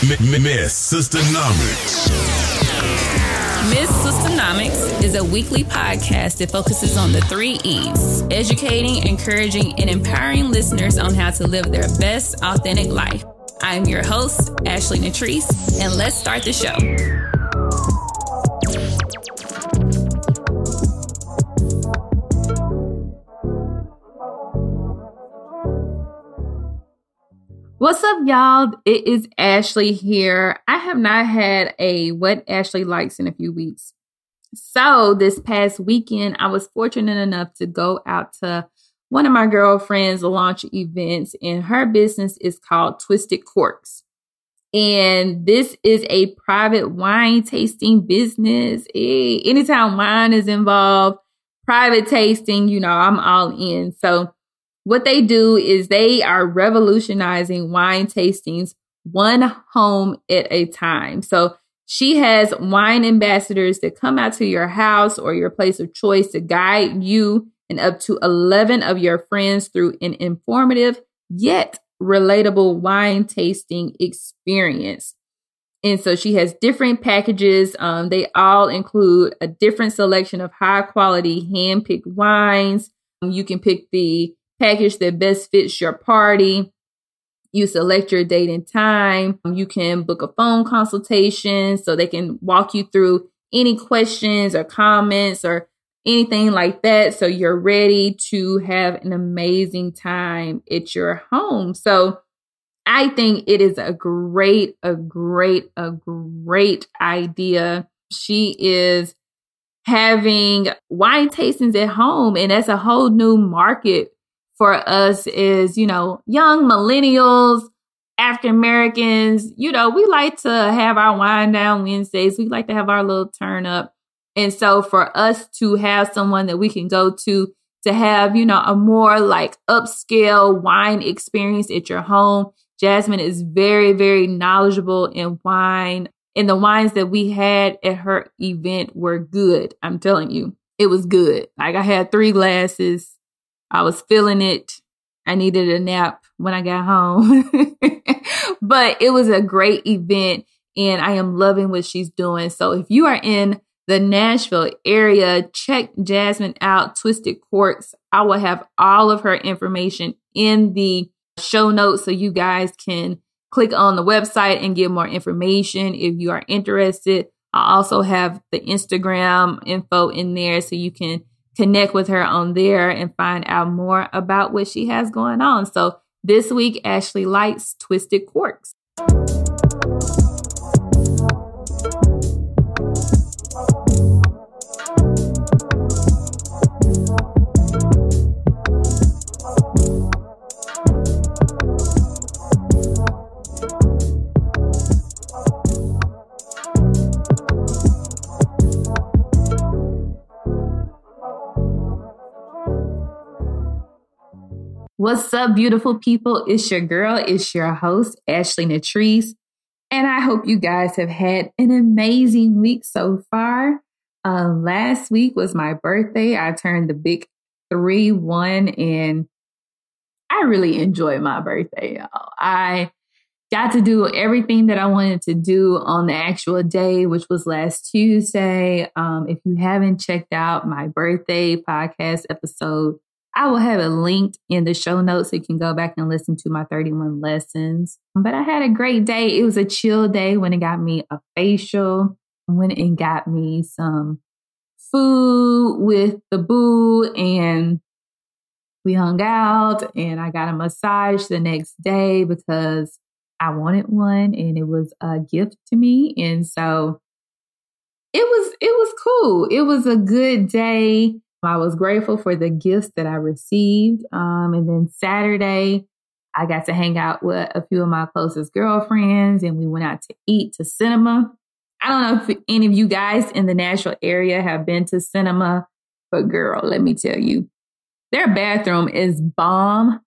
Miss Sistanomics. Miss Sistanomics is a weekly podcast that focuses on the 3 E's, educating, encouraging, and empowering listeners on how to live their best, authentic life. I'm your host, Ashley Natrice, and let's start the show. What's up, y'all? It is Ashley here. I have not had a What Ashley Likes in a few weeks. So this past weekend, I was fortunate enough to go out to one of my girlfriend's launch events, and her business is called Twisted Corks. And this is a private wine tasting business. Anytime wine is involved, private tasting, you know, I'm all in. So what they do is they are revolutionizing wine tastings one home at a time. So she has wine ambassadors that come out to your house or your place of choice to guide you and up to 11 of your friends through an informative yet relatable wine tasting experience. And so she has different packages. They all include a different selection of high quality hand-picked wines. You can pick the package that best fits your party. You select your date and time. You can book a phone consultation so they can walk you through any questions or comments or anything like that, so you're ready to have an amazing time at your home. So I think it is a great idea. She is having wine tastings at home, and that's a whole new market for us is, you know, young millennials, African Americans. You know, we like to have our wine down Wednesdays. We like to have our little turn up. And so for us to have someone that we can go to have, you know, a more like upscale wine experience at your home. Jasmine is very, very knowledgeable in wine. And the wines that we had at her event were good. I'm telling you, it was good. Like, I had 3 glasses. I was feeling it. I needed a nap when I got home, but it was a great event and I am loving what she's doing. So if you are in the Nashville area, check Jasmine out, Twisted Corks. I will have all of her information in the show notes so you guys can click on the website and get more information if you are interested. I also have the Instagram info in there so you can connect with her on there and find out more about what she has going on. So this week, Ashley Likes Twisted Corks. What's up, beautiful people? It's your girl, it's your host, Ashley Natrice, and I hope you guys have had an amazing week so far. Last week was my birthday. I turned the big 3-1, and I really enjoyed my birthday, y'all. I got to do everything that I wanted to do on the actual day, which was last Tuesday. If you haven't checked out my birthday podcast episode, I will have it linked in the show notes so you can go back and listen to my 31 lessons. But I had a great day. It was a chill day when it got me a facial, when it got me some food with the boo, and we hung out and I got a massage the next day because I wanted one and it was a gift to me. And so it was cool. It was a good day. I was grateful for the gifts that I received. And then Saturday, I got to hang out with a few of my closest girlfriends and we went out to eat to Cinema. I don't know if any of you guys in the Nashville area have been to Cinema, but girl, let me tell you, their bathroom is bomb.com.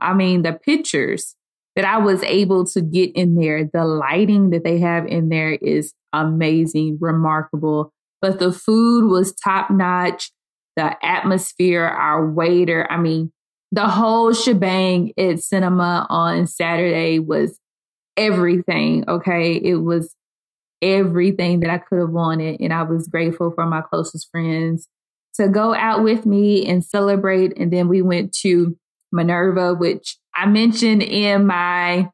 I mean, the pictures that I was able to get in there, the lighting that they have in there is amazing, remarkable. But the food was top notch, the atmosphere, our waiter. I mean, the whole shebang at Cinema on Saturday was everything. Okay. It was everything that I could have wanted. And I was grateful for my closest friends to go out with me and celebrate. And then we went to Minerva, which I mentioned in my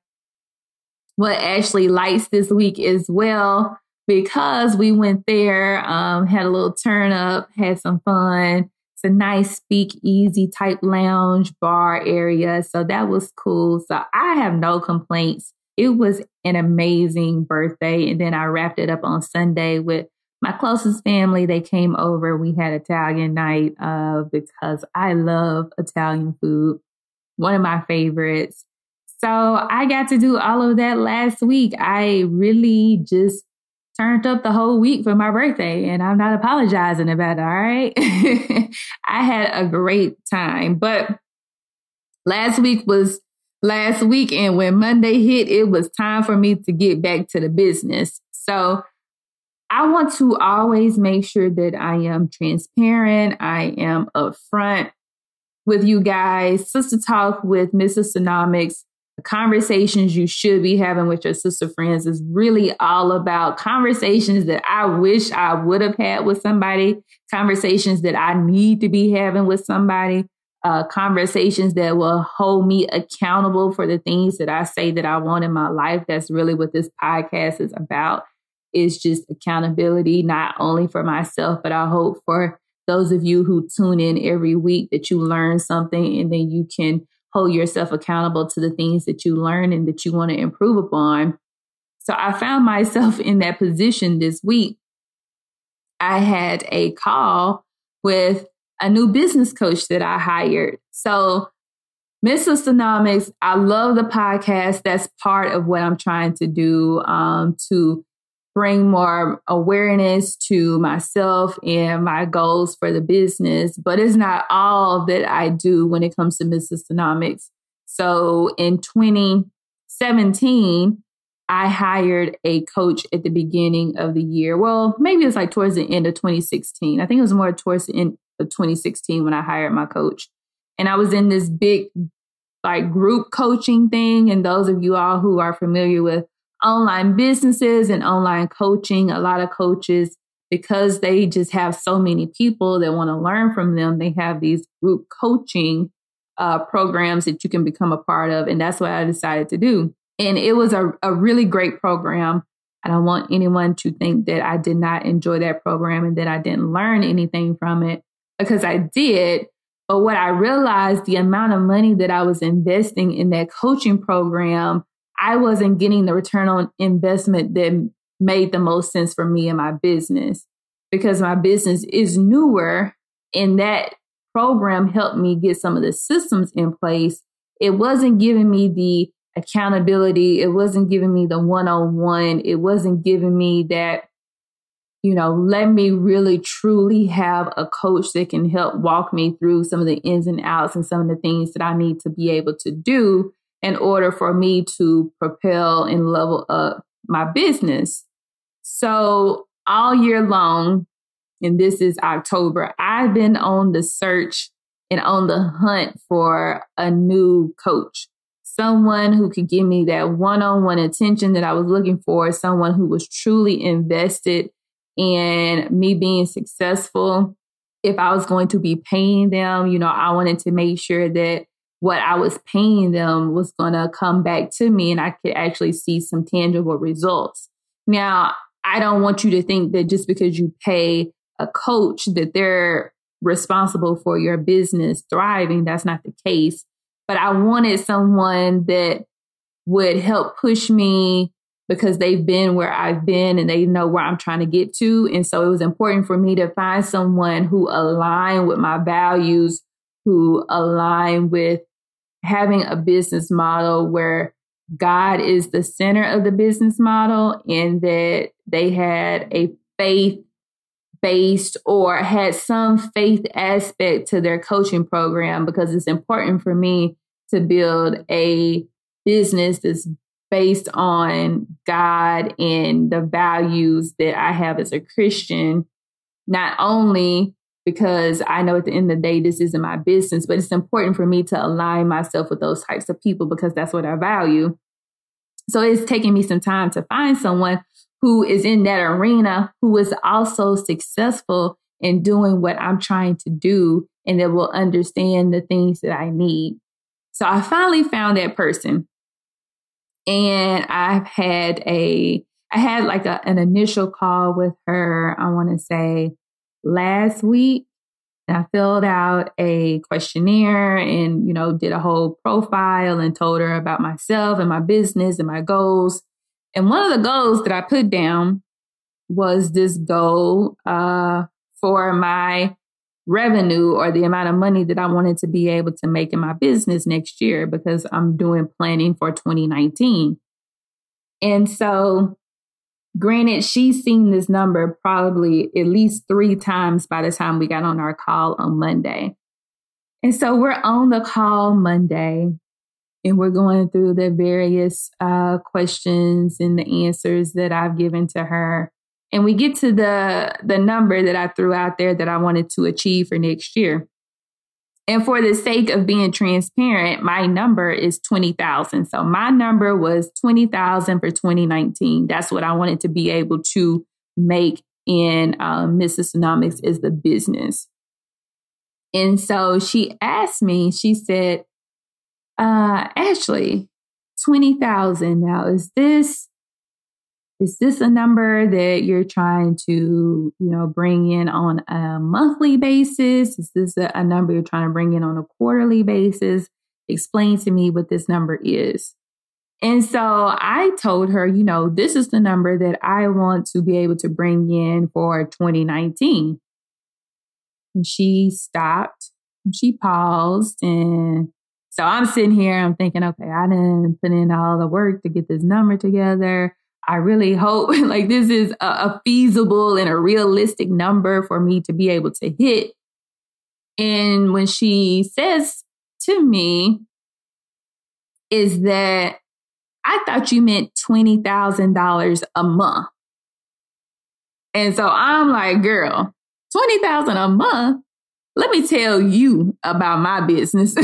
What Ashley Likes this week as well, because we went there, had a little turn up, had some fun. It's a nice speakeasy type lounge bar area. So that was cool. So I have no complaints. It was an amazing birthday. And then I wrapped it up on Sunday with my closest family. They came over. We had Italian night because I love Italian food. One of my favorites. So I got to do all of that last week. I really just turned up the whole week for my birthday, and I'm not apologizing about it, all right? I had a great time. But last week was last week, and when Monday hit, it was time for me to get back to the business. So I want to always make sure that I am transparent. I am upfront with you guys. Sister Talk with Miss Sistanomics, the conversations you should be having with your sister friends, is really all about conversations that I wish I would have had with somebody, conversations that I need to be having with somebody, conversations that will hold me accountable for the things that I say that I want in my life. That's really what this podcast is about. It's just accountability, not only for myself, but I hope for those of you who tune in every week that you learn something, and then you can hold yourself accountable to the things that you learn and that you want to improve upon. So I found myself in that position this week. I had a call with a new business coach that I hired. So Miss Sistanomics, I love the podcast. That's part of what I'm trying to do, to bring more awareness to myself and my goals for the business. But it's not all that I do when it comes to Miss Sistanomics. So in 2017, I hired a coach at the beginning of the year. Well, maybe it's like towards the end of 2016. I think it was more towards the end of 2016 when I hired my coach. And I was in this big like group coaching thing. And those of you all who are familiar with online businesses and online coaching, a lot of coaches, because they just have so many people that want to learn from them, they have these group coaching programs that you can become a part of. And that's what I decided to do. And it was a really great program. I don't want anyone to think that I did not enjoy that program and that I didn't learn anything from it, because I did. But what I realized, the amount of money that I was investing in that coaching program, I wasn't getting the return on investment that made the most sense for me and my business, because my business is newer, and that program helped me get some of the systems in place. It wasn't giving me the accountability. It wasn't giving me the one-on-one. It wasn't giving me that, you know, let me really truly have a coach that can help walk me through some of the ins and outs and some of the things that I need to be able to do in order for me to propel and level up my business. So all year long, and this is October, I've been on the search and on the hunt for a new coach, someone who could give me that one-on-one attention that I was looking for, someone who was truly invested in me being successful. If I was going to be paying them, you know, I wanted to make sure that what I was paying them was going to come back to me and I could actually see some tangible results. Now, I don't want you to think that just because you pay a coach that they're responsible for your business thriving. That's not the case. But I wanted someone that would help push me, because they've been where I've been and they know where I'm trying to get to. And so it was important for me to find someone who aligned with my values, who align with having a business model where God is the center of the business model, and that they had a faith-based or had some faith aspect to their coaching program, because it's important for me to build a business that's based on God and the values that I have as a Christian, not only because I know at the end of the day, this isn't my business, but it's important for me to align myself with those types of people, because that's what I value. So it's taken me some time to find someone who is in that arena, who is also successful in doing what I'm trying to do, and that will understand the things that I need. So I finally found that person. And I've had an initial call with her, I want to say last week. And I filled out a questionnaire and, did a whole profile and told her about myself and my business and my goals. And one of the goals that I put down was this goal for my revenue, or the amount of money that I wanted to be able to make in my business next year, because I'm doing planning for 2019. And so, granted, she's seen this number probably at least 3 times by the time we got on our call on Monday. And so we're on the call Monday, and we're going through the various questions and the answers that I've given to her. And we get to the number that I threw out there that I wanted to achieve for next year. And for the sake of being transparent, my number is 20,000. So my number was 20,000 for 2019. That's what I wanted to be able to make in Miss Sistanomics is the business. And so she asked me, she said, Ashley, 20,000 now, is this a number that you're trying to, bring in on a monthly basis? Is this a number you're trying to bring in on a quarterly basis? Explain to me what this number is. And so I told her, this is the number that I want to be able to bring in for 2019. And she stopped and she paused. And so I'm sitting here, I'm thinking, okay, I didn't put in all the work to get this number together. I really hope this is a feasible and a realistic number for me to be able to hit. And when she says to me is that I thought you meant $20,000 a month. And so I'm like, girl, $20,000 a month. Let me tell you about my business.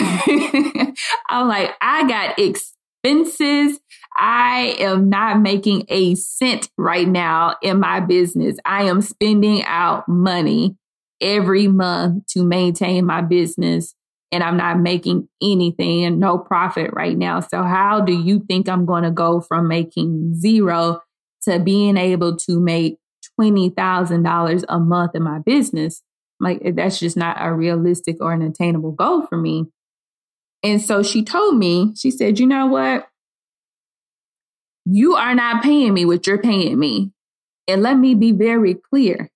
I'm like, I got expenses. I am not making a cent right now in my business. I am spending out money every month to maintain my business, and I'm not making anything and no profit right now. So how do you think I'm going to go from making zero to being able to make $20,000 a month in my business? That's just not a realistic or an attainable goal for me. And so she told me, she said, you know what? You are not paying me what you're paying me. And let me be very clear.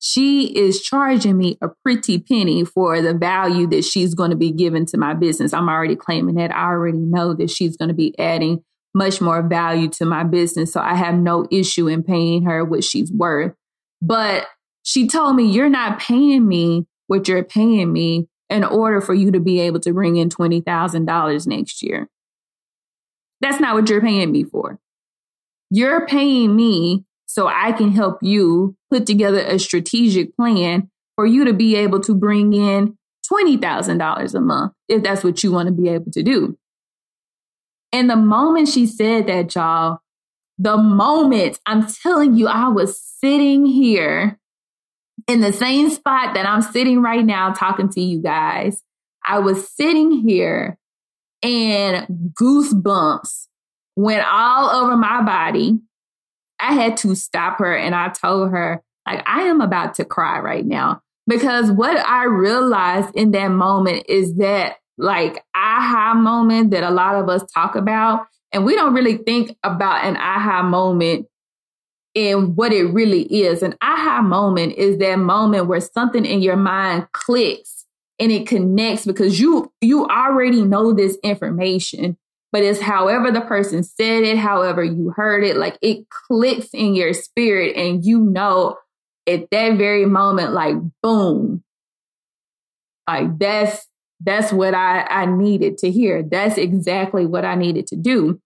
She is charging me a pretty penny for the value that she's going to be giving to my business. I'm already claiming that. I already know that she's going to be adding much more value to my business. So I have no issue in paying her what she's worth. But she told me, you're not paying me what you're paying me in order for you to be able to bring in $20,000 next year. That's not what you're paying me for. You're paying me so I can help you put together a strategic plan for you to be able to bring in $20,000 a month, if that's what you want to be able to do. And the moment she said that, y'all, I'm telling you, I was sitting here in the same spot that I'm sitting right now talking to you guys. I was sitting here, and goosebumps went all over my body. I had to stop her, and I told her, I am about to cry right now, because what I realized in that moment is that aha moment that a lot of us talk about, and we don't really think about an aha moment and what it really is. An aha moment is that moment where something in your mind clicks. And it connects because you already know this information, but it's however the person said it, however you heard it, it clicks in your spirit. And at that very moment, boom, that's what I needed to hear. That's exactly what I needed to do.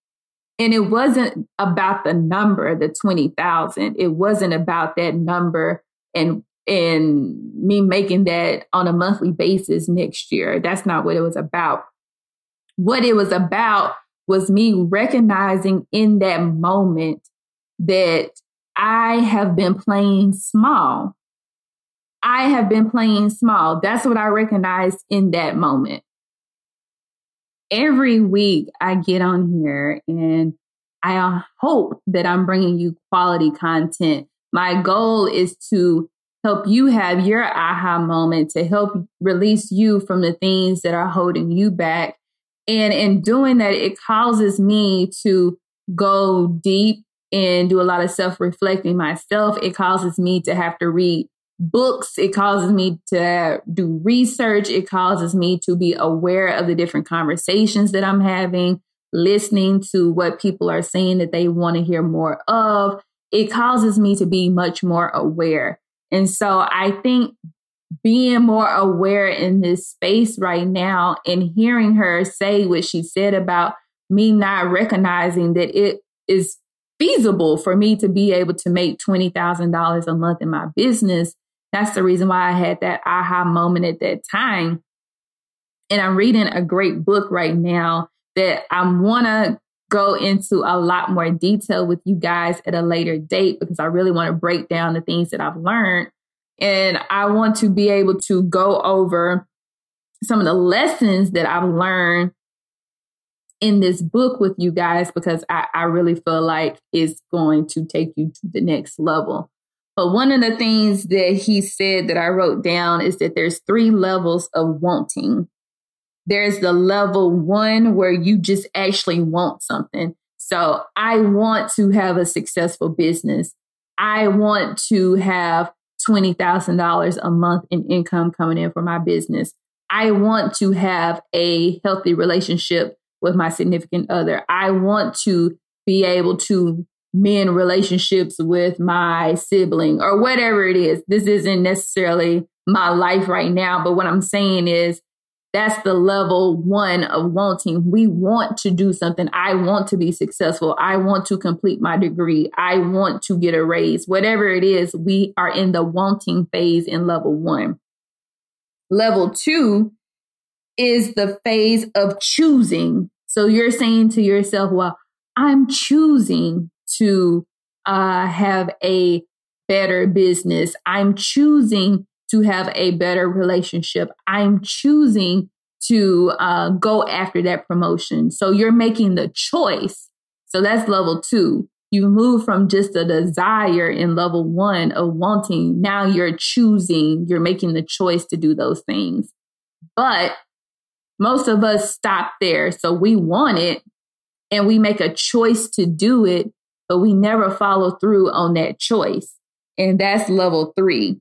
And it wasn't about the number, the 20,000. It wasn't about that number and me making that on a monthly basis next year. That's not what it was about. What it was about was me recognizing in that moment that I have been playing small. I have been playing small. That's what I recognized in that moment. Every week I get on here and I hope that I'm bringing you quality content. My goal is to help you have your aha moment, to help release you from the things that are holding you back. And in doing that, it causes me to go deep and do a lot of self-reflecting myself. It causes me to have to read books. It causes me to do research. It causes me to be aware of the different conversations that I'm having, listening to what people are saying that they want to hear more of. It causes me to be much more aware. And so I think being more aware in this space right now and hearing her say what she said about me not recognizing that it is feasible for me to be able to make $20,000 a month in my business. That's the reason why I had that aha moment at that time. And I'm reading a great book right now that I want to go into a lot more detail with you guys at a later date, because I really want to break down the things that I've learned. And I want to be able to go over some of the lessons that I've learned in this book with you guys, because I really feel like it's going to take you to the next level. But one of the things that he said that I wrote down is that there's three levels of wanting. There's the level one where you just actually want something. So I want to have a successful business. I want to have $20,000 a month in income coming in for my business. I want to have a healthy relationship with my significant other. I want to be able to mend relationships with my sibling or whatever it is. This isn't necessarily my life right now, but what I'm saying is, that's the level one of wanting. We want to do something. I want to be successful. I want to complete my degree. I want to get a raise. Whatever it is, we are in the wanting phase in level one. Level two is the phase of choosing. So you're saying to yourself, well, I'm choosing to have a better business. I'm choosing to have a better relationship. I'm choosing to go after that promotion. So you're making the choice. So that's level two. You move from just a desire in level one of wanting. Now you're choosing, you're making the choice to do those things. But most of us stop there. So we want it and we make a choice to do it, but we never follow through on that choice. And that's level three.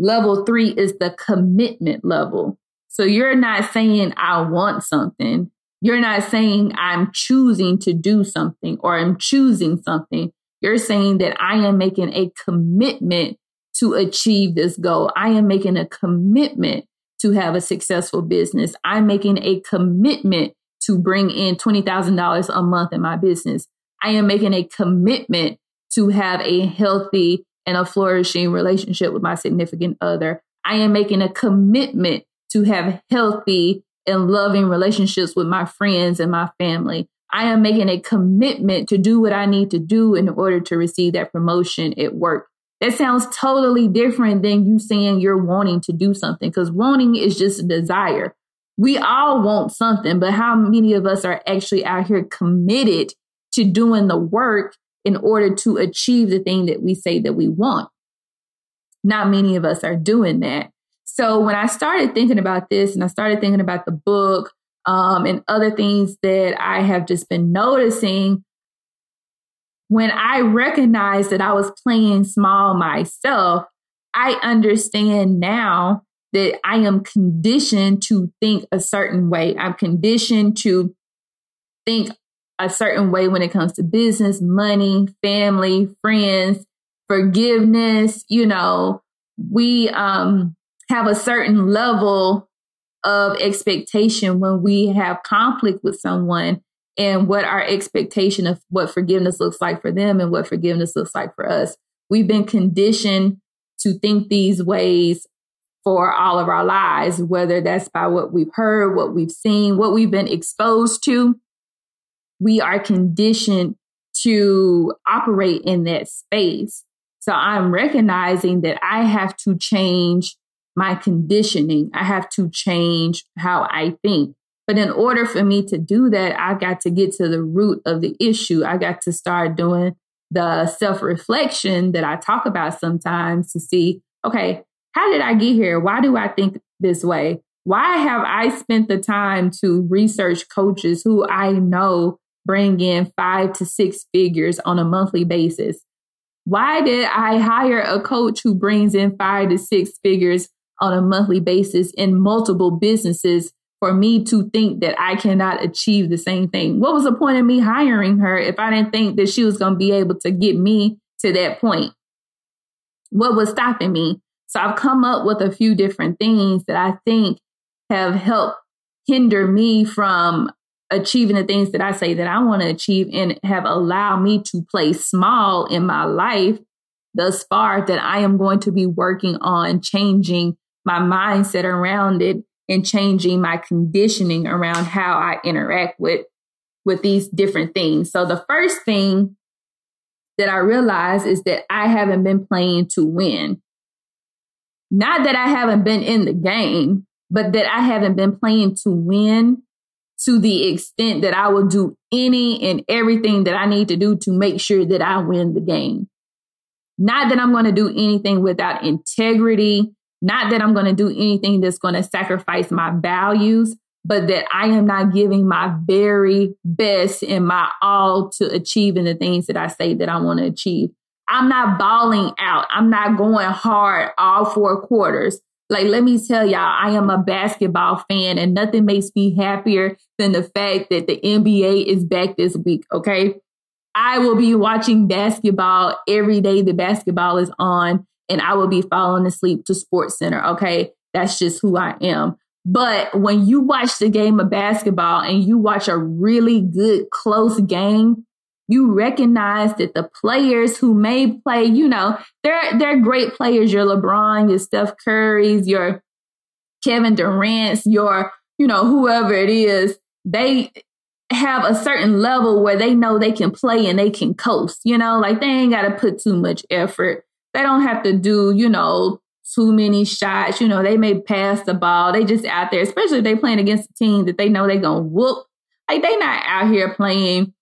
Level three is the commitment level. So you're not saying I want something. You're not saying I'm choosing to do something or I'm choosing something. You're saying that I am making a commitment to achieve this goal. I am making a commitment to have a successful business. I'm making a commitment to bring in $20,000 a month in my business. I am making a commitment to have a healthy and a flourishing relationship with my significant other. I am making a commitment to have healthy and loving relationships with my friends and my family. I am making a commitment to do what I need to do in order to receive that promotion at work. That sounds totally different than you saying you're wanting to do something, because wanting is just a desire. We all want something, but how many of us are actually out here committed to doing the work in order to achieve the thing that we say that we want? Not many of us are doing that. So when I started thinking about this and I started thinking about the book and other things that I have just been noticing, when I recognized that I was playing small myself, I understand now that I am conditioned to think a certain way. I'm conditioned to think a certain way when it comes to business, money, family, friends, forgiveness. You know, we have a certain level of expectation when we have conflict with someone and what our expectation of what forgiveness looks like for them and what forgiveness looks like for us. We've been conditioned to think these ways for all of our lives, whether that's by what we've heard, what we've seen, what we've been exposed to. we are conditioned to operate in that space. So I'm recognizing that I have to change my conditioning. I have to change how I think. But in order for me to do that, I got to get to the root of the issue. I got to start doing the self-reflection that I talk about sometimes to see, okay, how did I get here? Why do I think this way? Why have I spent the time to research coaches who I know bring in 5 to 6 figures on a monthly basis? Why did I hire a coach who brings in 5 to 6 figures on a monthly basis in multiple businesses for me to think that I cannot achieve the same thing? What was the point of me hiring her if I didn't think that she was going to be able to get me to that point? What was stopping me? So I've come up with a few different things that I think have helped hinder me from achieving the things that I say that I want to achieve and have allowed me to play small in my life thus far, that I am going to be working on changing my mindset around it and changing my conditioning around how I interact with these different things. So the first thing that I realized is that I haven't been playing to win. Not that I haven't been in the game, but that I haven't been playing to win to the extent that I will do any and everything that I need to do to make sure that I win the game. Not that I'm going to do anything without integrity. Not that I'm going to do anything that's going to sacrifice my values, but that I am not giving my very best and my all to achieving the things that I say that I want to achieve. I'm not balling out. I'm not going hard all 4 quarters. Like, let me tell y'all, I am a basketball fan, and nothing makes me happier than the fact that the NBA is back this week, okay? I will be watching basketball every day the basketball is on, and I will be falling asleep to SportsCenter, okay? That's just who I am. But when you watch the game of basketball and you watch a really good, close game, you recognize that the players who may play, you know, they're great players. Your LeBron, your Steph Curry's, your Kevin Durant's, your, you know, whoever it is, they have a certain level where they know they can play and they can coast, you know, like they ain't got to put too much effort. They don't have to do, you know, too many shots. You know, they may pass the ball. They just out there, especially if they playing against a team that they know they gonna whoop. Like, they not out here playing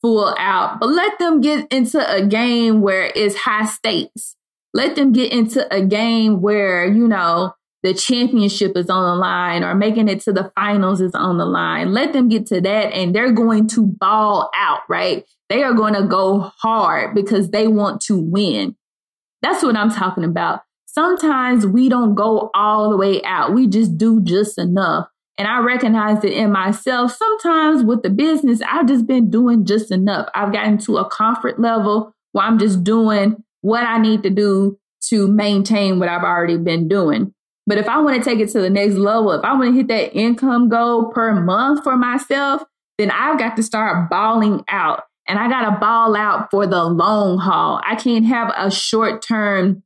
full out, but let them get into a game where it's high stakes. Let them get into a game where, you know, the championship is on the line or making it to the finals is on the line. Let them get to that and they're going to ball out, right? They are going to go hard because they want to win. That's what I'm talking about. Sometimes we don't go all the way out. We just do just enough. And I recognize it in myself. Sometimes with the business, I've just been doing just enough. I've gotten to a comfort level where I'm just doing what I need to do to maintain what I've already been doing. But if I want to take it to the next level, if I want to hit that income goal per month for myself, then I've got to start balling out. And I got to ball out for the long haul. I can't have a short-term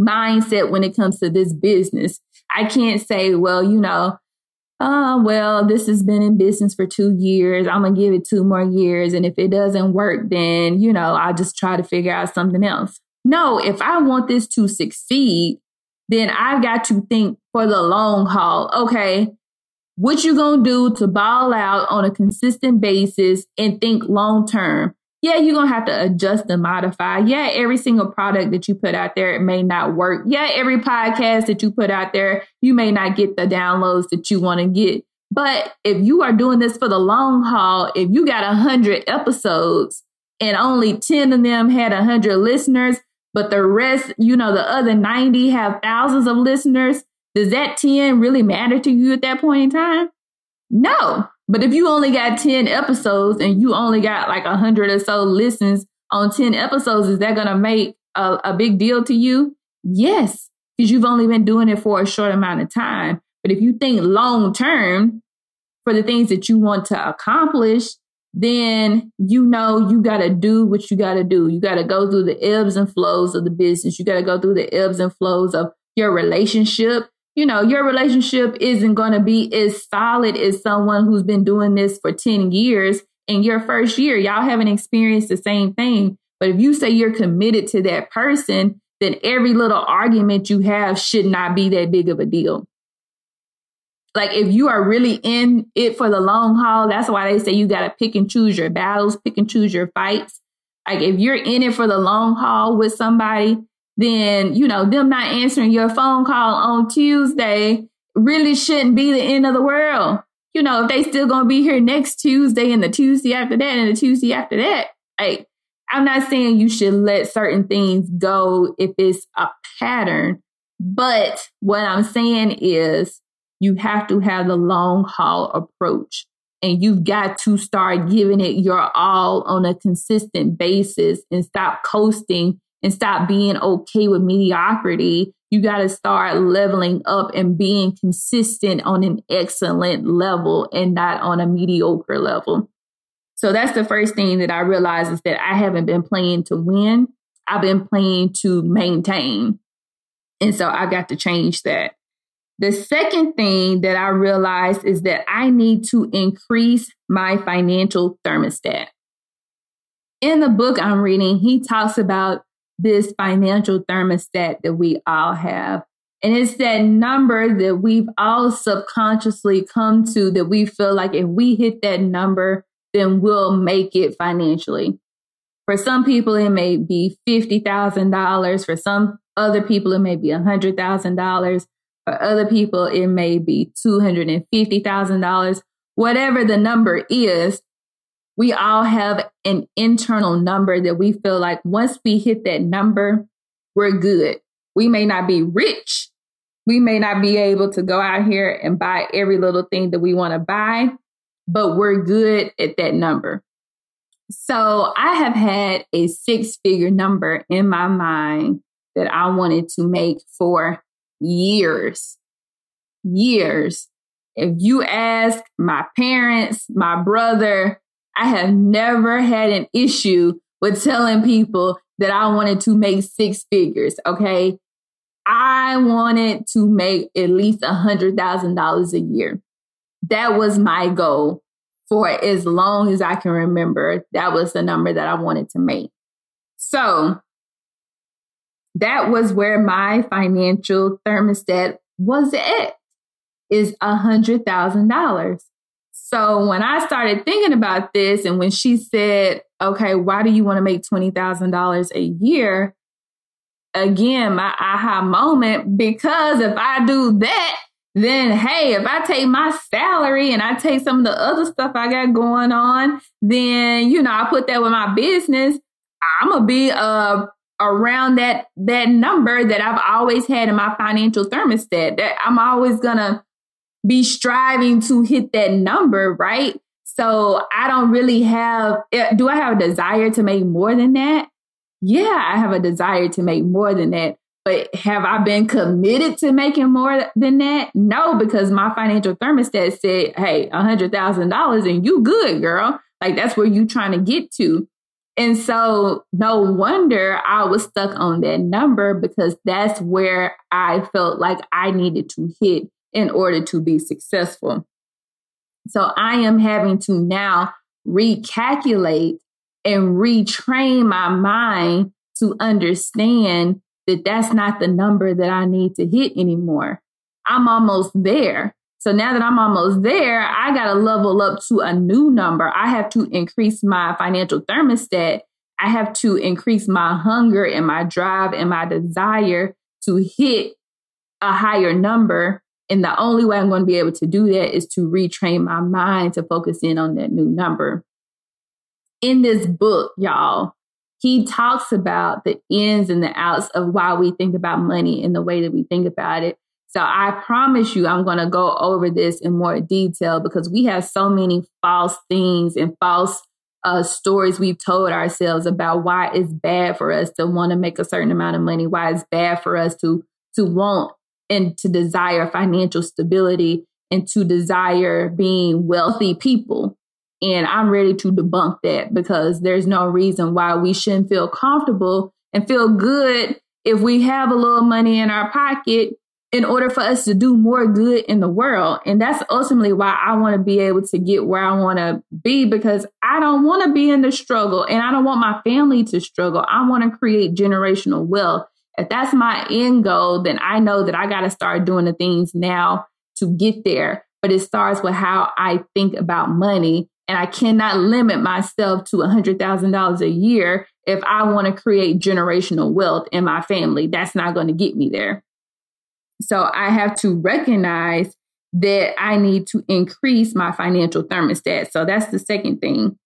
mindset when it comes to this business. I can't say, well, you know, well, this has been in business for 2 years. I'm going to give it 2 more years. And if it doesn't work, then, you know, I'll just try to figure out something else. No, if I want this to succeed, then I've got to think for the long haul. Okay, what you going to do to ball out on a consistent basis and think long term? Yeah, you're going to have to adjust and modify. Yeah, every single product that you put out there, it may not work. Yeah, every podcast that you put out there, you may not get the downloads that you want to get. But if you are doing this for the long haul, if you got 100 episodes and only 10 of them had 100 listeners, but the rest, you know, the other 90 have thousands of listeners, does that 10 really matter to you at that point in time? No. But if you only got 10 episodes and you only got like 100 or so listens on 10 episodes, is that going to make a big deal to you? Yes, because you've only been doing it for a short amount of time. But if you think long term for the things that you want to accomplish, then you know you got to do what you got to do. You got to go through the ebbs and flows of the business. You got to go through the ebbs and flows of your relationship. You know, your relationship isn't going to be as solid as someone who's been doing this for 10 years in your first year, y'all haven't experienced the same thing. But if you say you're committed to that person, then every little argument you have should not be that big of a deal. Like, if you are really in it for the long haul, that's why they say you got to pick and choose your battles, pick and choose your fights. Like, if you're in it for the long haul with somebody, then, you know, them not answering your phone call on Tuesday really shouldn't be the end of the world. You know, if they still going to be here next Tuesday and the Tuesday after that and the Tuesday after that, like, I'm not saying you should let certain things go if it's a pattern, but what I'm saying is you have to have the long haul approach, and you've got to start giving it your all on a consistent basis and stop coasting and stop being okay with mediocrity. You got to start leveling up and being consistent on an excellent level and not on a mediocre level. So that's the first thing that I realized, is that I haven't been playing to win. I've been playing to maintain. And so I got to change that. The second thing that I realized is that I need to increase my financial thermostat. In the book I'm reading, he talks about this financial thermostat that we all have. And it's that number that we've all subconsciously come to, that we feel like if we hit that number, then we'll make it financially. For some people, it may be $50,000. For some other people, it may be $100,000. For other people, it may be $250,000. Whatever the number is, we all have an internal number that we feel like once we hit that number, we're good. We may not be rich. We may not be able to go out here and buy every little thing that we want to buy, but we're good at that number. So I have had a 6-figure number in my mind that I wanted to make for years. If you ask my parents, my brother, I have never had an issue with telling people that I wanted to make 6 figures. Okay. I wanted to make at least $100,000 a year. That was my goal for as long as I can remember. That was the number that I wanted to make. So that was where my financial thermostat was at, is $100,000. So when I started thinking about this, and when she said, okay, why do you want to make $20,000 a year? Again, my aha moment, because if I do that, then, hey, if I take my salary and I take some of the other stuff I got going on, then, you know, I put that with my business, I'm going to be around that number that I've always had in my financial thermostat, that I'm always going to be striving to hit that number, right? So I don't really have, do I have a desire to make more than that? Yeah, I have a desire to make more than that. But have I been committed to making more than that? No, because my financial thermostat said, hey, $100,000 and you good, girl. Like, that's where you trying to get to. And so no wonder I was stuck on that number, because that's where I felt like I needed to hit in order to be successful. So I am having to now recalculate and retrain my mind to understand that that's not the number that I need to hit anymore. I'm almost there. So now that I'm almost there, I got to level up to a new number. I have to increase my financial thermostat. I have to increase my hunger and my drive and my desire to hit a higher number. And the only way I'm going to be able to do that is to retrain my mind to focus in on that new number. In this book, y'all, he talks about the ins and the outs of why we think about money and the way that we think about it. So I promise you, I'm going to go over this in more detail, because we have so many false things and false stories we've told ourselves about why it's bad for us to want to make a certain amount of money, why it's bad for us to want and to desire financial stability and to desire being wealthy people. And I'm ready to debunk that, because there's no reason why we shouldn't feel comfortable and feel good if we have a little money in our pocket in order for us to do more good in the world. And that's ultimately why I want to be able to get where I want to be, because I don't want to be in the struggle and I don't want my family to struggle. I want to create generational wealth. If that's my end goal, then I know that I got to start doing the things now to get there. But it starts with how I think about money. And I cannot limit myself to $100,000 a year if I want to create generational wealth in my family. That's not going to get me there. So I have to recognize that I need to increase my financial thermostat. So that's the second thing.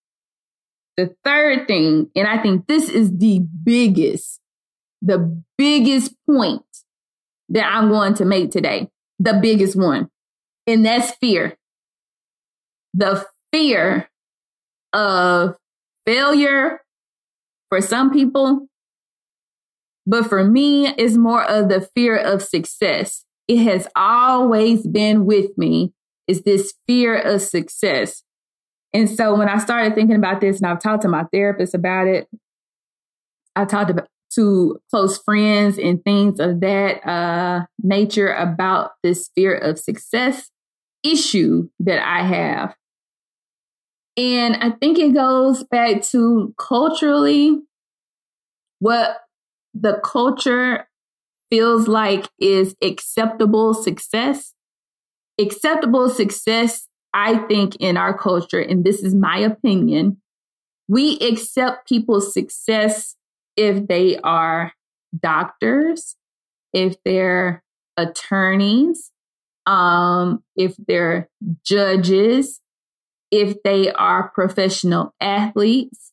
The third thing, and I think this is the biggest point that I'm going to make today, the biggest one, and that's fear. The fear of failure for some people. But for me, it's more of the fear of success. It has always been with me, is this fear of success. And so when I started thinking about this, and I've talked to my therapist about it, I talked to close friends and things of that nature about this fear of success issue that I have. And I think it goes back to culturally what the culture feels like is acceptable success. Acceptable success, I think, in our culture, and this is my opinion, we accept people's success if they are doctors, if they're attorneys, if they're judges, if they are professional athletes,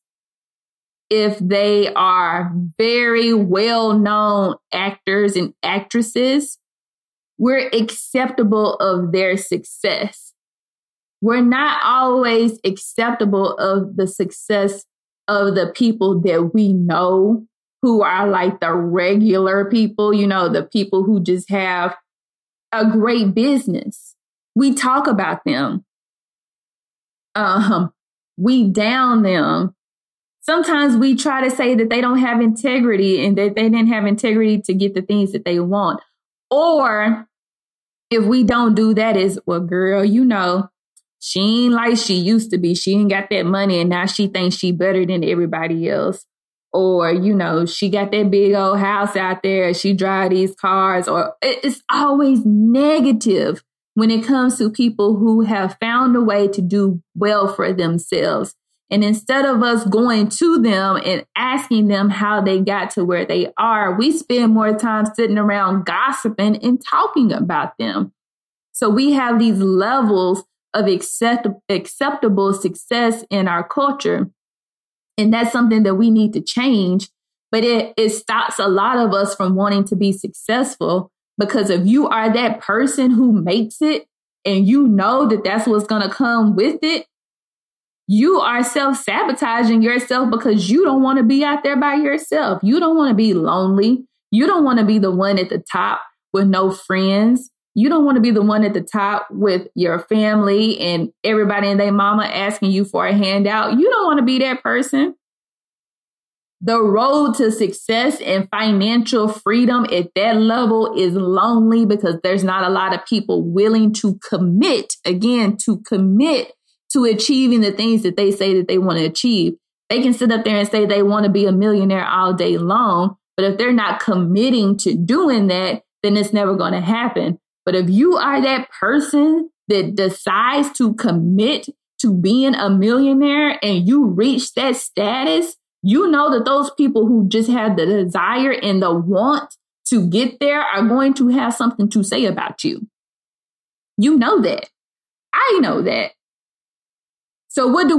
if they are very well-known actors and actresses, we're acceptable of their success. We're not always acceptable of the success of the people that we know who are like the regular people, you know, the people who just have a great business. We talk about them. We down them. Sometimes we try to say that they don't have integrity and that they didn't have integrity to get the things that they want. Or if we don't do that, is, well, girl, you know, she ain't like she used to be. She ain't got that money and now she thinks she better than everybody else. Or, you know, she got that big old house out there. She drive these cars. Or it's always negative when it comes to people who have found a way to do well for themselves. And instead of us going to them and asking them how they got to where they are, we spend more time sitting around gossiping and talking about them. So we have these levels of acceptable success in our culture. And that's something that we need to change. But it stops a lot of us from wanting to be successful. Because if you are that person who makes it and you know that that's what's going to come with it, you are self-sabotaging yourself because you don't want to be out there by yourself. You don't want to be lonely. You don't want to be the one at the top with no friends. You don't want to be the one at the top with your family and everybody and their mama asking you for a handout. You don't want to be that person. The road to success and financial freedom at that level is lonely because there's not a lot of people willing to commit to achieving the things that they say that they want to achieve. They can sit up there and say they want to be a millionaire all day long, but if they're not committing to doing that, then it's never going to happen. But if you are that person that decides to commit to being a millionaire and you reach that status, you know that those people who just have the desire and the want to get there are going to have something to say about you. You know that. I know that. So what do?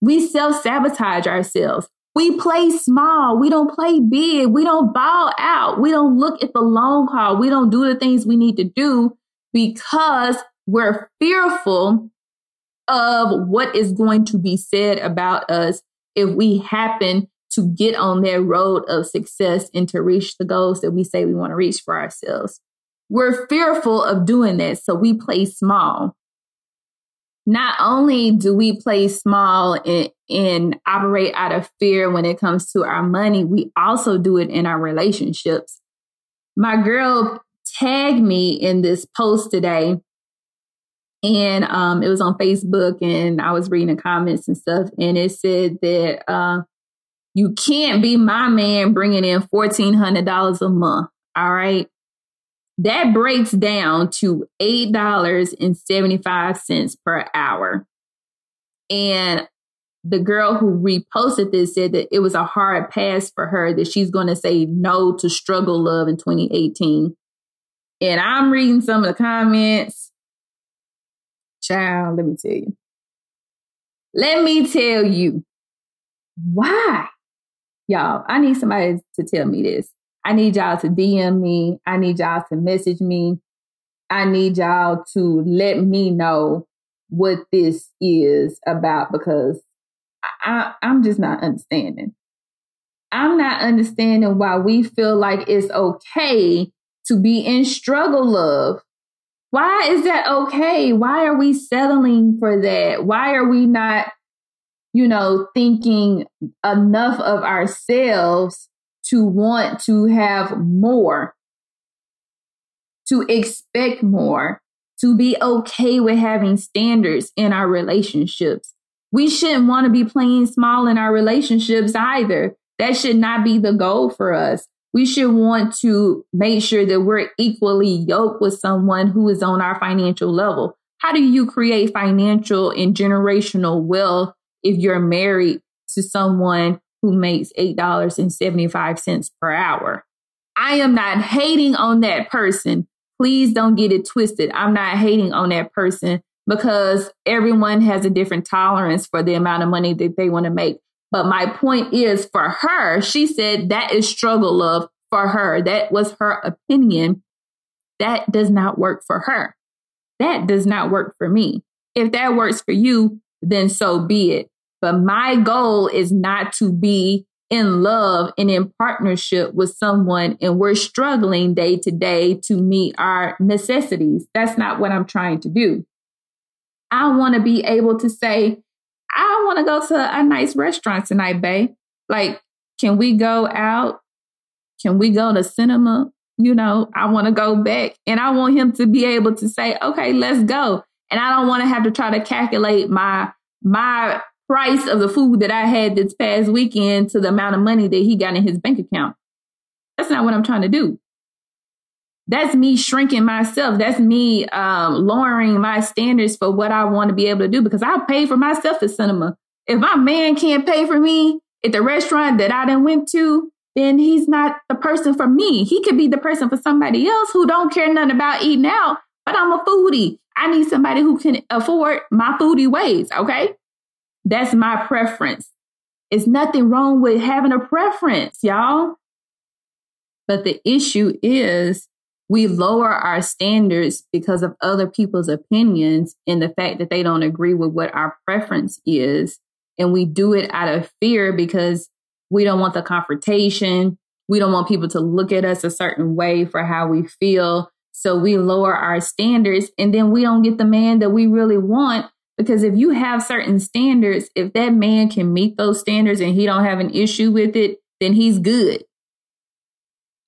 We self-sabotage ourselves. We play small. We don't play big. We don't ball out. We don't look at the long haul. We don't do the things we need to do because we're fearful of what is going to be said about us if we happen to get on that road of success and to reach the goals that we say we want to reach for ourselves. We're fearful of doing that, so we play small. Not only do we play small and operate out of fear when it comes to our money, we also do it in our relationships. My girl tagged me in this post today. And it was on Facebook, and I was reading the comments and stuff. And it said that you can't be my man bringing in $1,400 a month. All right. That breaks down to $8.75 per hour. And the girl who reposted this said that it was a hard pass for her, that she's going to say no to struggle love in 2018. And I'm reading some of the comments. Child, let me tell you. Why? Y'all, I need somebody to tell me this. I need y'all to DM me. I need y'all to message me. I need y'all to let me know what this is about, because I'm just not understanding. I'm not understanding why we feel like it's okay to be in struggle love. Why is that okay? Why are we settling for that? Why are we not, you know, thinking enough of ourselves to want to have more, to expect more, to be okay with having standards in our relationships? We shouldn't want to be playing small in our relationships either. That should not be the goal for us. We should want to make sure that we're equally yoked with someone who is on our financial level. How do you create financial and generational wealth if you're married to someone who makes $8.75 per hour? I am not hating on that person. Please don't get it twisted. I'm not hating on that person, because everyone has a different tolerance for the amount of money that they want to make. But my point is, for her, she said that is struggle love for her. That was her opinion. That does not work for her. That does not work for me. If that works for you, then so be it. But my goal is not to be in love and in partnership with someone and we're struggling day to day to meet our necessities. That's not what I'm trying to do. I want to be able to say, I want to go to a nice restaurant tonight, babe. Like, can we go out? Can we go to cinema? You know, I want to go back. And I want him to be able to say, okay, let's go. And I don't want to have to try to calculate my price of the food that I had this past weekend to the amount of money that he got in his bank account. That's not what I'm trying to do. That's me shrinking myself. That's me lowering my standards for what I want to be able to do, because I'll pay for myself at cinema. If my man can't pay for me at the restaurant that I done went to, then he's not the person for me. He could be the person for somebody else who don't care nothing about eating out, but I'm a foodie. I need somebody who can afford my foodie ways, okay? That's my preference. It's nothing wrong with having a preference, y'all. But the issue is, we lower our standards because of other people's opinions and the fact that they don't agree with what our preference is. And we do it out of fear because we don't want the confrontation. We don't want people to look at us a certain way for how we feel. So we lower our standards, and then we don't get the man that we really want. Because if you have certain standards, if that man can meet those standards and he don't have an issue with it, then he's good.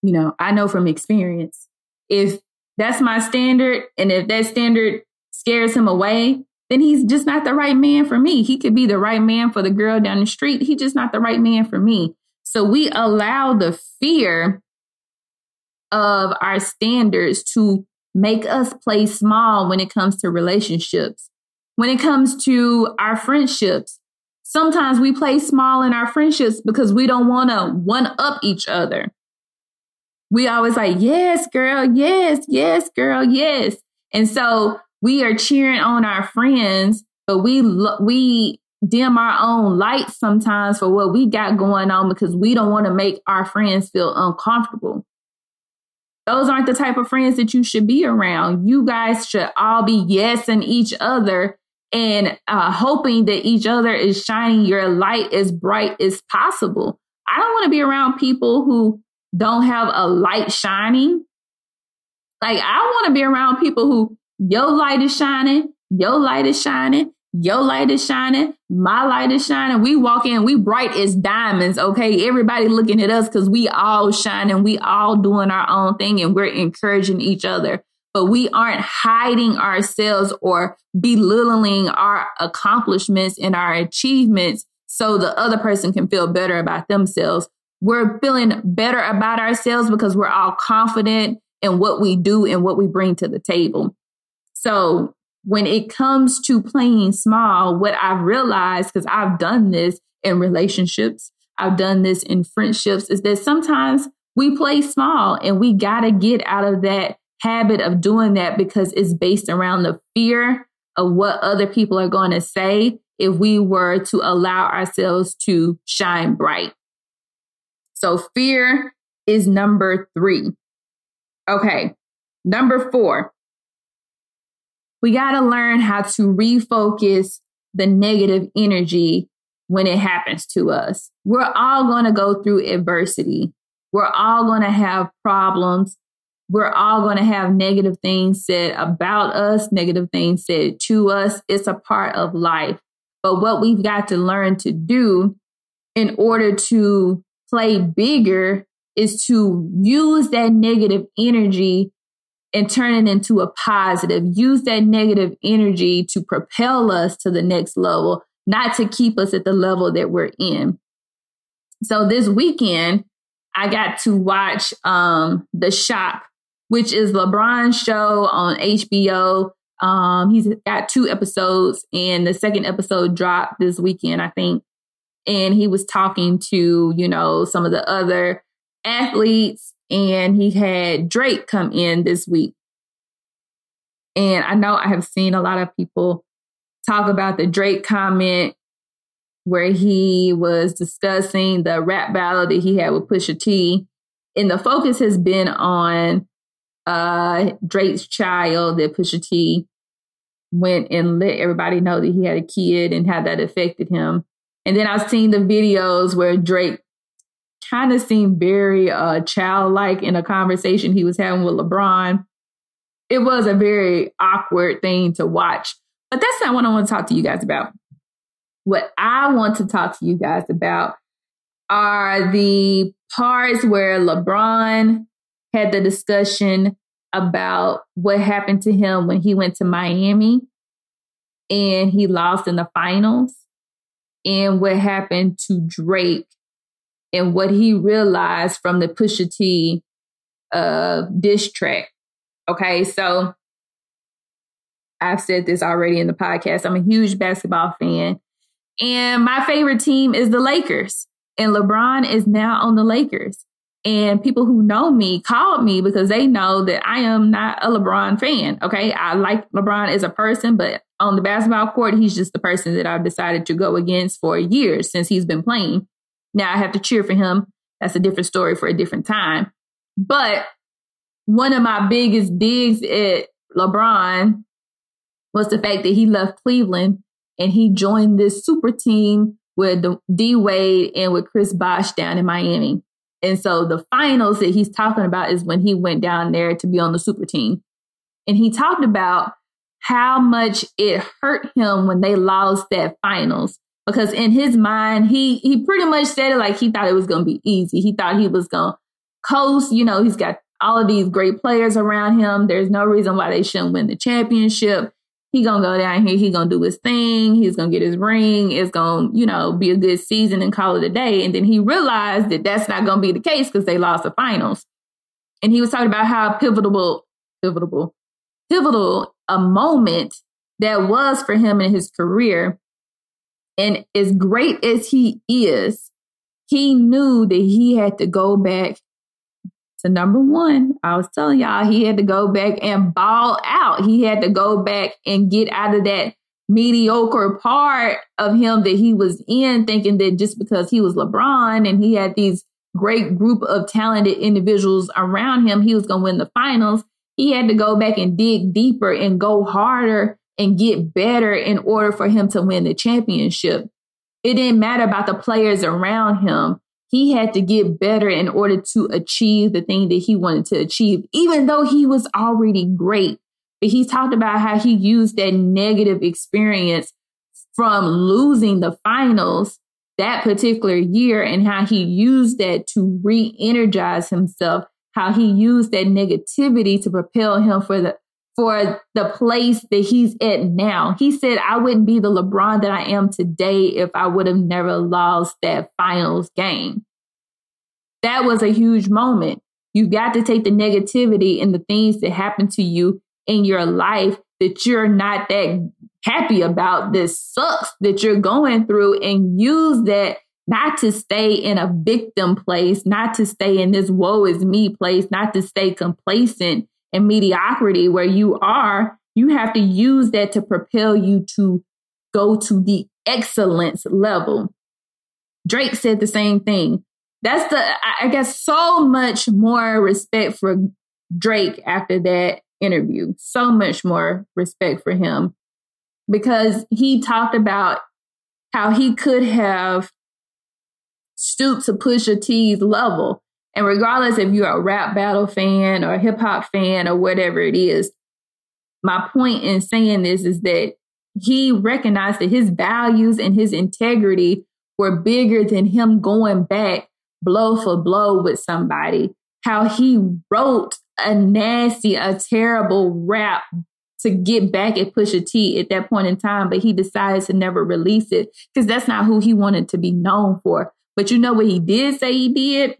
You know, I know from experience. If that's my standard, and if that standard scares him away, then he's just not the right man for me. He could be the right man for the girl down the street. He's just not the right man for me. So we allow the fear of our standards to make us play small when it comes to relationships, when it comes to our friendships. Sometimes we play small in our friendships because we don't want to one-up each other. We always like, yes, girl, yes, yes, girl, yes. And so we are cheering on our friends, but we dim our own lights sometimes for what we got going on because we don't want to make our friends feel uncomfortable. Those aren't the type of friends that you should be around. You guys should all be yesing each other and hoping that each other is shining your light as bright as possible. I don't want to be around people who don't have a light shining. Like, I want to be around people who your light is shining, Your light is shining. My light is shining. We walk in. We bright as diamonds. Okay. Everybody looking at us because we all shining. We all doing our own thing and we're encouraging each other. But we aren't hiding ourselves or belittling our accomplishments and our achievements so the other person can feel better about themselves. We're feeling better about ourselves because we're all confident in what we do and what we bring to the table. So when it comes to playing small, what I've realized, because I've done this in relationships, I've done this in friendships, is that sometimes we play small and we got to get out of that habit of doing that because it's based around the fear of what other people are going to say if we were to allow ourselves to shine bright. So fear is number 3. Okay, number 4. We got to learn how to refocus the negative energy when it happens to us. We're all going to go through adversity. We're all going to have problems. We're all going to have negative things said about us, negative things said to us. It's a part of life. But what we've got to learn to do in order to play bigger is to use that negative energy and turn it into a positive. Use that negative energy to propel us to the next level, not to keep us at the level that we're in. So this weekend, I got to watch The Shop, which is LeBron's show on HBO. He's got 2 episodes, and the second episode dropped this weekend, I think. And he was talking to, you know, some of the other athletes. And he had Drake come in this week. And I know I have seen a lot of people talk about the Drake comment where he was discussing the rap battle that he had with Pusha T. And the focus has been on Drake's child, that Pusha T went and let everybody know that he had a kid and how that affected him. And then I've seen the videos where Drake kind of seemed very childlike in a conversation he was having with LeBron. It was a very awkward thing to watch, but that's not what I want to talk to you guys about. What I want to talk to you guys about are the parts where LeBron had the discussion about what happened to him when he went to Miami and he lost in the finals, and what happened to Drake and what he realized from the Pusha T diss track. Okay, so I've said this already in the podcast. I'm a huge basketball fan. And my favorite team is the Lakers. And LeBron is now on the Lakers. And people who know me called me because they know that I am not a LeBron fan. Okay, I like LeBron as a person, but on the basketball court, he's just the person that I've decided to go against for years since he's been playing. Now I have to cheer for him. That's a different story for a different time. But one of my biggest digs at LeBron was the fact that he left Cleveland and he joined this super team with D-Wade and with Chris Bosch down in Miami. And so the finals that he's talking about is when he went down there to be on the super team. And he talked about how much it hurt him when they lost that finals. Because in his mind, he pretty much said it like he thought it was going to be easy. He thought he was going to coast. You know, he's got all of these great players around him. There's no reason why they shouldn't win the championship. He's going to go down here. He's going to do his thing. He's going to get his ring. It's going to, you know, be a good season and call it a day. And then he realized that that's not going to be the case because they lost the finals. And he was talking about how pivotal a moment that was for him in his career. And as great as he is, he knew that he had to go back to number one. I was telling y'all, he had to go back and ball out. He had to go back and get out of that mediocre part of him that he was in, thinking that just because he was LeBron and he had these great group of talented individuals around him, he was going to win the finals. He had to go back and dig deeper and go harder and get better in order for him to win the championship. It didn't matter about the players around him. He had to get better in order to achieve the thing that he wanted to achieve, even though he was already great. But he talked about how he used that negative experience from losing the finals that particular year, and how he used that to re-energize himself, how he used that negativity to propel him for the place that he's at now. He said, I wouldn't be the LeBron that I am today if I would have never lost that finals game. That was a huge moment. You've got to take the negativity and the things that happen to you in your life that you're not that happy about, that sucks, that you're going through, and use that not to stay in a victim place, not to stay in this woe is me place, not to stay complacent and mediocrity where you are. You have to use that to propel you to go to the excellence level. Drake said the same thing. That's the, I guess, so much more respect for Drake after that interview. So much more respect for him, because he talked about how he could have stooped to Pusha T's level. And regardless if you're a rap battle fan or a hip hop fan or whatever it is, my point in saying this is that he recognized that his values and his integrity were bigger than him going back blow for blow with somebody. How he wrote a nasty, a terrible rap to get back at Pusha T at that point in time, but he decided to never release it because that's not who he wanted to be known for. But you know what he did say he did?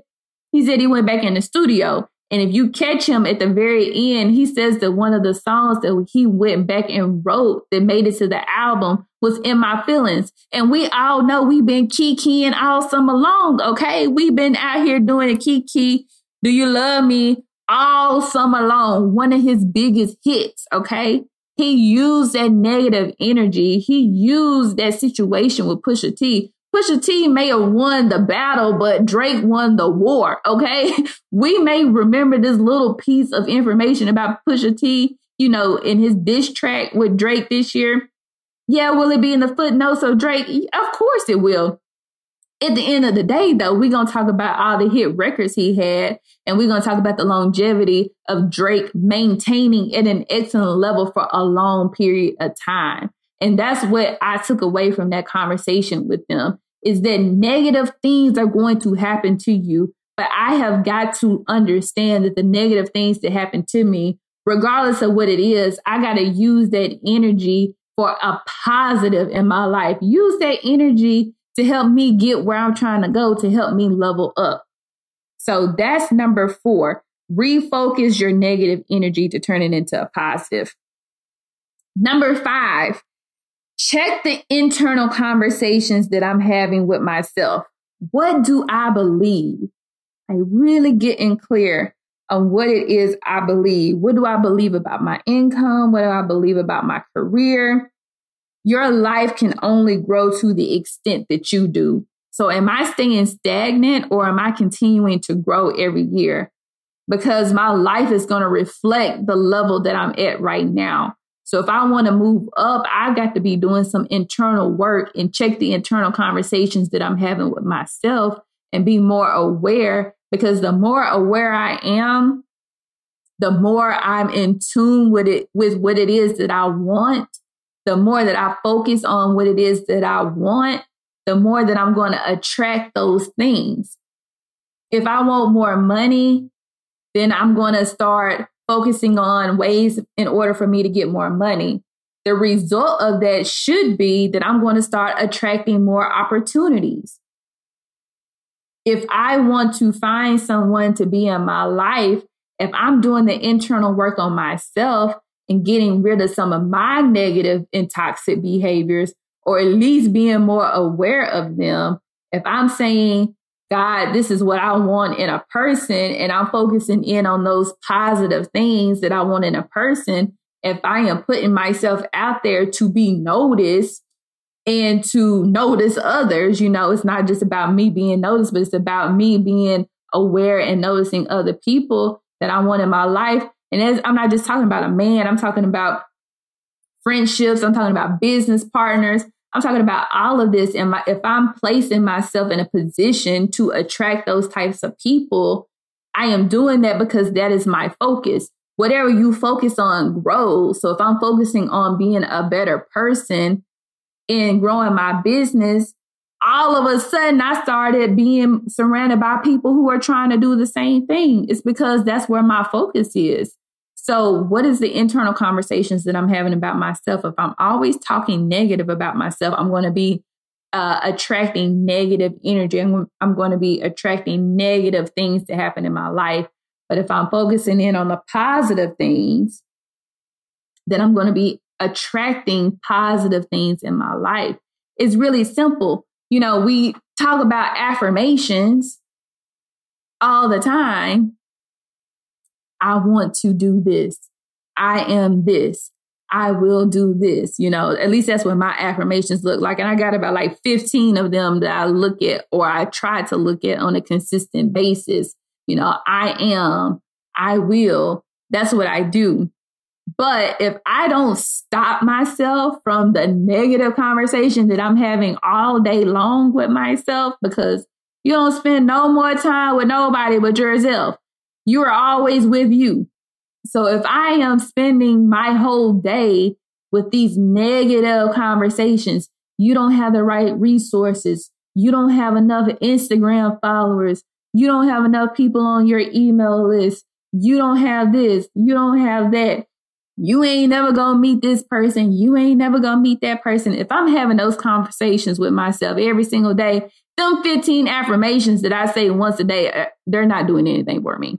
He said he went back in the studio. And if you catch him at the very end, he says that one of the songs that he went back and wrote that made it to the album was In My Feelings. And we all know we've been kikiing all summer long, okay? We've been out here doing a kiki, Do You Love Me, all summer long, one of his biggest hits, okay? He used that negative energy. He used that situation with Pusha T. Pusha T may have won the battle, but Drake won the war, okay? We may remember this little piece of information about Pusha T, you know, in his diss track with Drake this year. Yeah, will it be in the footnotes of Drake? Of course it will. At the end of the day, though, we're going to talk about all the hit records he had, and we're going to talk about the longevity of Drake maintaining at an excellent level for a long period of time. And that's what I took away from that conversation with them, is that negative things are going to happen to you. But I have got to understand that the negative things that happen to me, regardless of what it is, I got to use that energy for a positive in my life. Use that energy to help me get where I'm trying to go, to help me level up. So that's number 4. Refocus your negative energy to turn it into a positive. Number 5. Check the internal conversations that I'm having with myself. What do I believe? I'm really getting clear on what it is I believe. What do I believe about my income? What do I believe about my career? Your life can only grow to the extent that you do. So am I staying stagnant, or am I continuing to grow every year? Because my life is going to reflect the level that I'm at right now. So if I want to move up, I've got to be doing some internal work and check the internal conversations that I'm having with myself and be more aware, because the more aware I am, the more I'm in tune with it, with what it is that I want. The more that I focus on what it is that I want, the more that I'm going to attract those things. If I want more money, then I'm going to start focusing on ways in order for me to get more money. The result of that should be that I'm going to start attracting more opportunities. If I want to find someone to be in my life, if I'm doing the internal work on myself and getting rid of some of my negative and toxic behaviors, or at least being more aware of them, if I'm saying, God, this is what I want in a person, and I'm focusing in on those positive things that I want in a person, if I am putting myself out there to be noticed and to notice others, you know, it's not just about me being noticed, but it's about me being aware and noticing other people that I want in my life. And as I'm not just talking about a man, I'm talking about friendships, I'm talking about business partners. I'm talking about all of this. And if I'm placing myself in a position to attract those types of people, I am doing that because that is my focus. Whatever you focus on grows. So if I'm focusing on being a better person, in growing my business, all of a sudden I started being surrounded by people who are trying to do the same thing. It's because that's where my focus is. So what is the internal conversations that I'm having about myself? If I'm always talking negative about myself, I'm going to be attracting negative energy. I'm going to be attracting negative things to happen in my life. But if I'm focusing in on the positive things, then I'm going to be attracting positive things in my life. It's really simple. You know, we talk about affirmations all the time. I want to do this. I am this. I will do this. You know, at least that's what my affirmations look like. And I got about like 15 of them that I look at, or I try to look at on a consistent basis. You know, I am, I will. That's what I do. But if I don't stop myself from the negative conversation that I'm having all day long with myself, because you don't spend no more time with nobody but yourself. You are always with you. So if I am spending my whole day with these negative conversations, you don't have the right resources. You don't have enough Instagram followers. You don't have enough people on your email list. You don't have this. You don't have that. You ain't never gonna meet this person. You ain't never gonna meet that person. If I'm having those conversations with myself every single day, them 15 affirmations that I say once a day, they're not doing anything for me.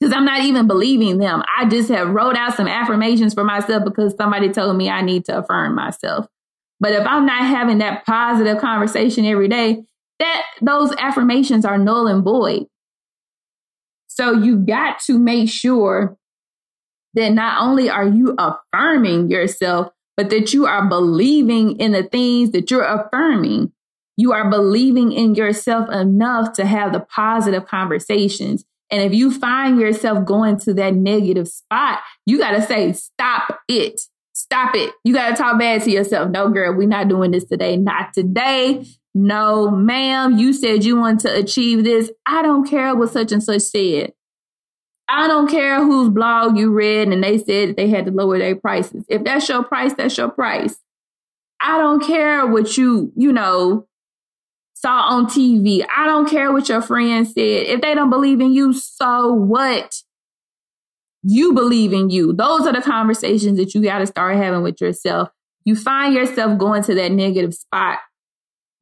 Because I'm not even believing them. I just have wrote out some affirmations for myself because somebody told me I need to affirm myself. But if I'm not having that positive conversation every day, those affirmations are null and void. So you've got to make sure that not only are you affirming yourself, but that you are believing in the things that you're affirming. You are believing in yourself enough to have the positive conversations. And if you find yourself going to that negative spot, you got to say, stop it. Stop it. You got to talk bad to yourself. No, girl, we're not doing this today. Not today. No, ma'am. You said you want to achieve this. I don't care what such and such said. I don't care whose blog you read and they said that they had to lower their prices. If that's your price, that's your price. I don't care what you saw on TV. I don't care what your friends said. If they don't believe in you, so what? You believe in you. Those are the conversations that you got to start having with yourself. You find yourself going to that negative spot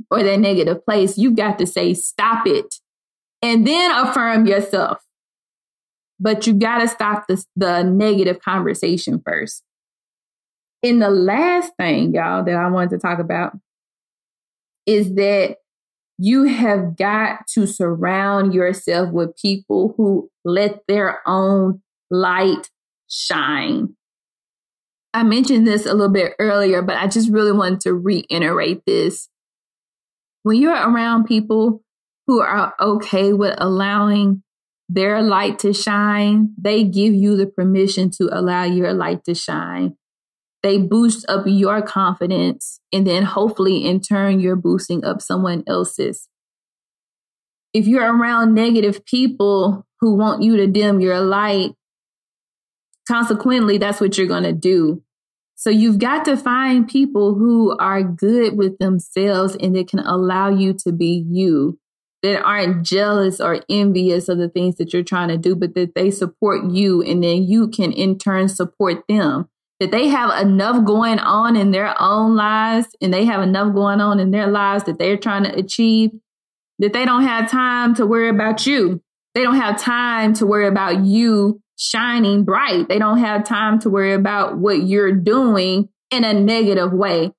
or that negative place. You've got to say, stop it, and then affirm yourself. But you got to stop the negative conversation first. And the last thing, y'all, that I wanted to talk about is that you have got to surround yourself with people who let their own light shine. I mentioned this a little bit earlier, but I just really wanted to reiterate this. When you're around people who are okay with allowing their light to shine, they give you the permission to allow your light to shine. They boost up your confidence, and then hopefully in turn, you're boosting up someone else's. If you're around negative people who want you to dim your light, consequently, that's what you're going to do. So you've got to find people who are good with themselves and that can allow you to be you, that aren't jealous or envious of the things that you're trying to do, but that they support you and then you can in turn support them. That they have enough going on in their own lives and they have enough going on in their lives that they're trying to achieve, that they don't have time to worry about you. They don't have time to worry about you shining bright. They don't have time to worry about what you're doing in a negative way.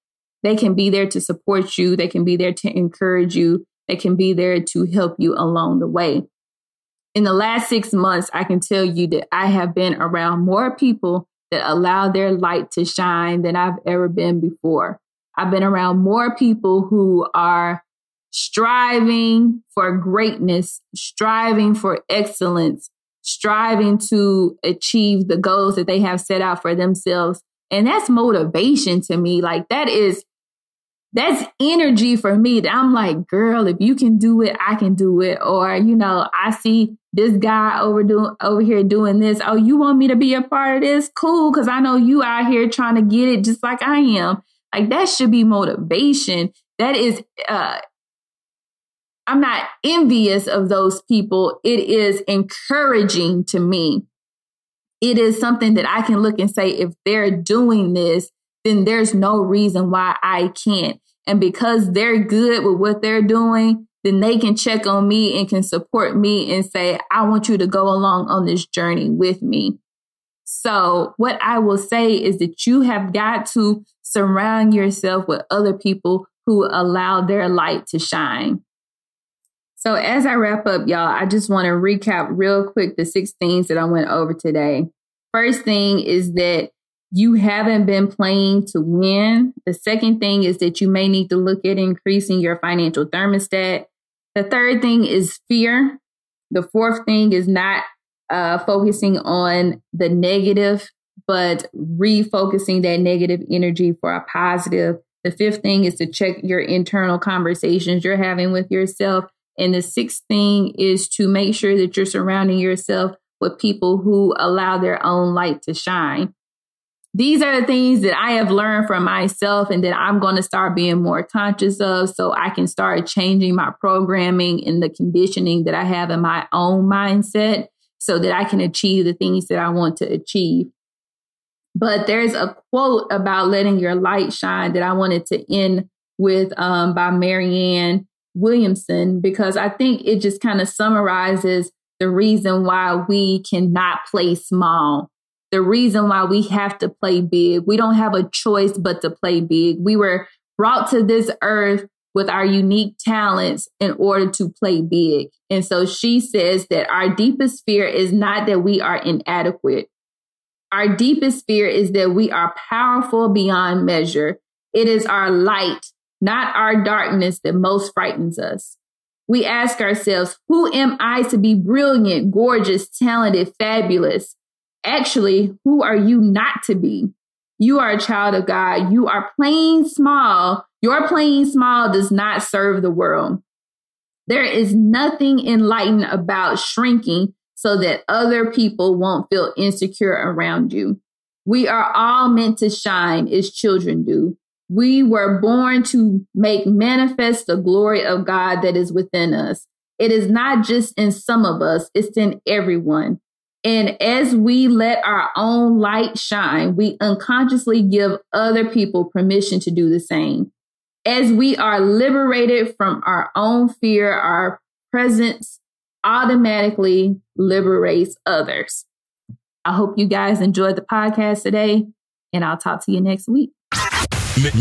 They can be there to support you. They can be there to encourage you. They can be there to help you along the way. In the last 6 months, I can tell you that I have been around more people that allow their light to shine than I've ever been before. I've been around more people who are striving for greatness, striving for excellence, striving to achieve the goals that they have set out for themselves. And that's motivation to me. Like that's energy for me that I'm like, girl, if you can do it, I can do it. Or, I see this guy over here doing this. Oh, you want me to be a part of this? Cool, because I know you out here trying to get it just like I am. Like, that should be motivation. That is, I'm not envious of those people. It is encouraging to me. It is something that I can look and say, if they're doing this, then there's no reason why I can't. And because they're good with what they're doing, then they can check on me and can support me and say, I want you to go along on this journey with me. So what I will say is that you have got to surround yourself with other people who allow their light to shine. So as I wrap up, y'all, I just want to recap real quick the 6 things that I went over today. First thing is that you haven't been playing to win. The second thing is that you may need to look at increasing your financial thermostat. The third thing is fear. The fourth thing is not focusing on the negative, but refocusing that negative energy for a positive. The fifth thing is to check your internal conversations you're having with yourself. And the sixth thing is to make sure that you're surrounding yourself with people who allow their own light to shine. These are the things that I have learned from myself and that I'm going to start being more conscious of, so I can start changing my programming and the conditioning that I have in my own mindset, so that I can achieve the things that I want to achieve. But there's a quote about letting your light shine that I wanted to end with by Marianne Williamson, because I think it just kind of summarizes the reason why we cannot play small. The reason why we have to play big. We don't have a choice but to play big. We were brought to this earth with our unique talents in order to play big. And so she says that our deepest fear is not that we are inadequate. Our deepest fear is that we are powerful beyond measure. It is our light, not our darkness, that most frightens us. We ask ourselves, who am I to be brilliant, gorgeous, talented, fabulous? Actually, who are you not to be? You are a child of God. You are playing small. Your playing small does not serve the world. There is nothing enlightened about shrinking so that other people won't feel insecure around you. We are all meant to shine as children do. We were born to make manifest the glory of God that is within us. It is not just in some of us, it's in everyone. And as we let our own light shine, we unconsciously give other people permission to do the same. As we are liberated from our own fear, our presence automatically liberates others. I hope you guys enjoyed the podcast today, and I'll talk to you next week. Miss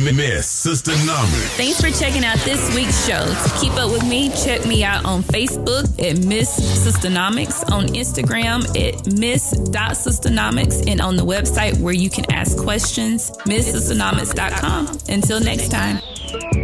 Sistanomics. Thanks for checking out this week's show. To keep up with me, check me out on Facebook at Miss Sistanomics, on Instagram at Miss.Sistanomics, and on the website where you can ask questions, MissSistanomics.com. Until next time.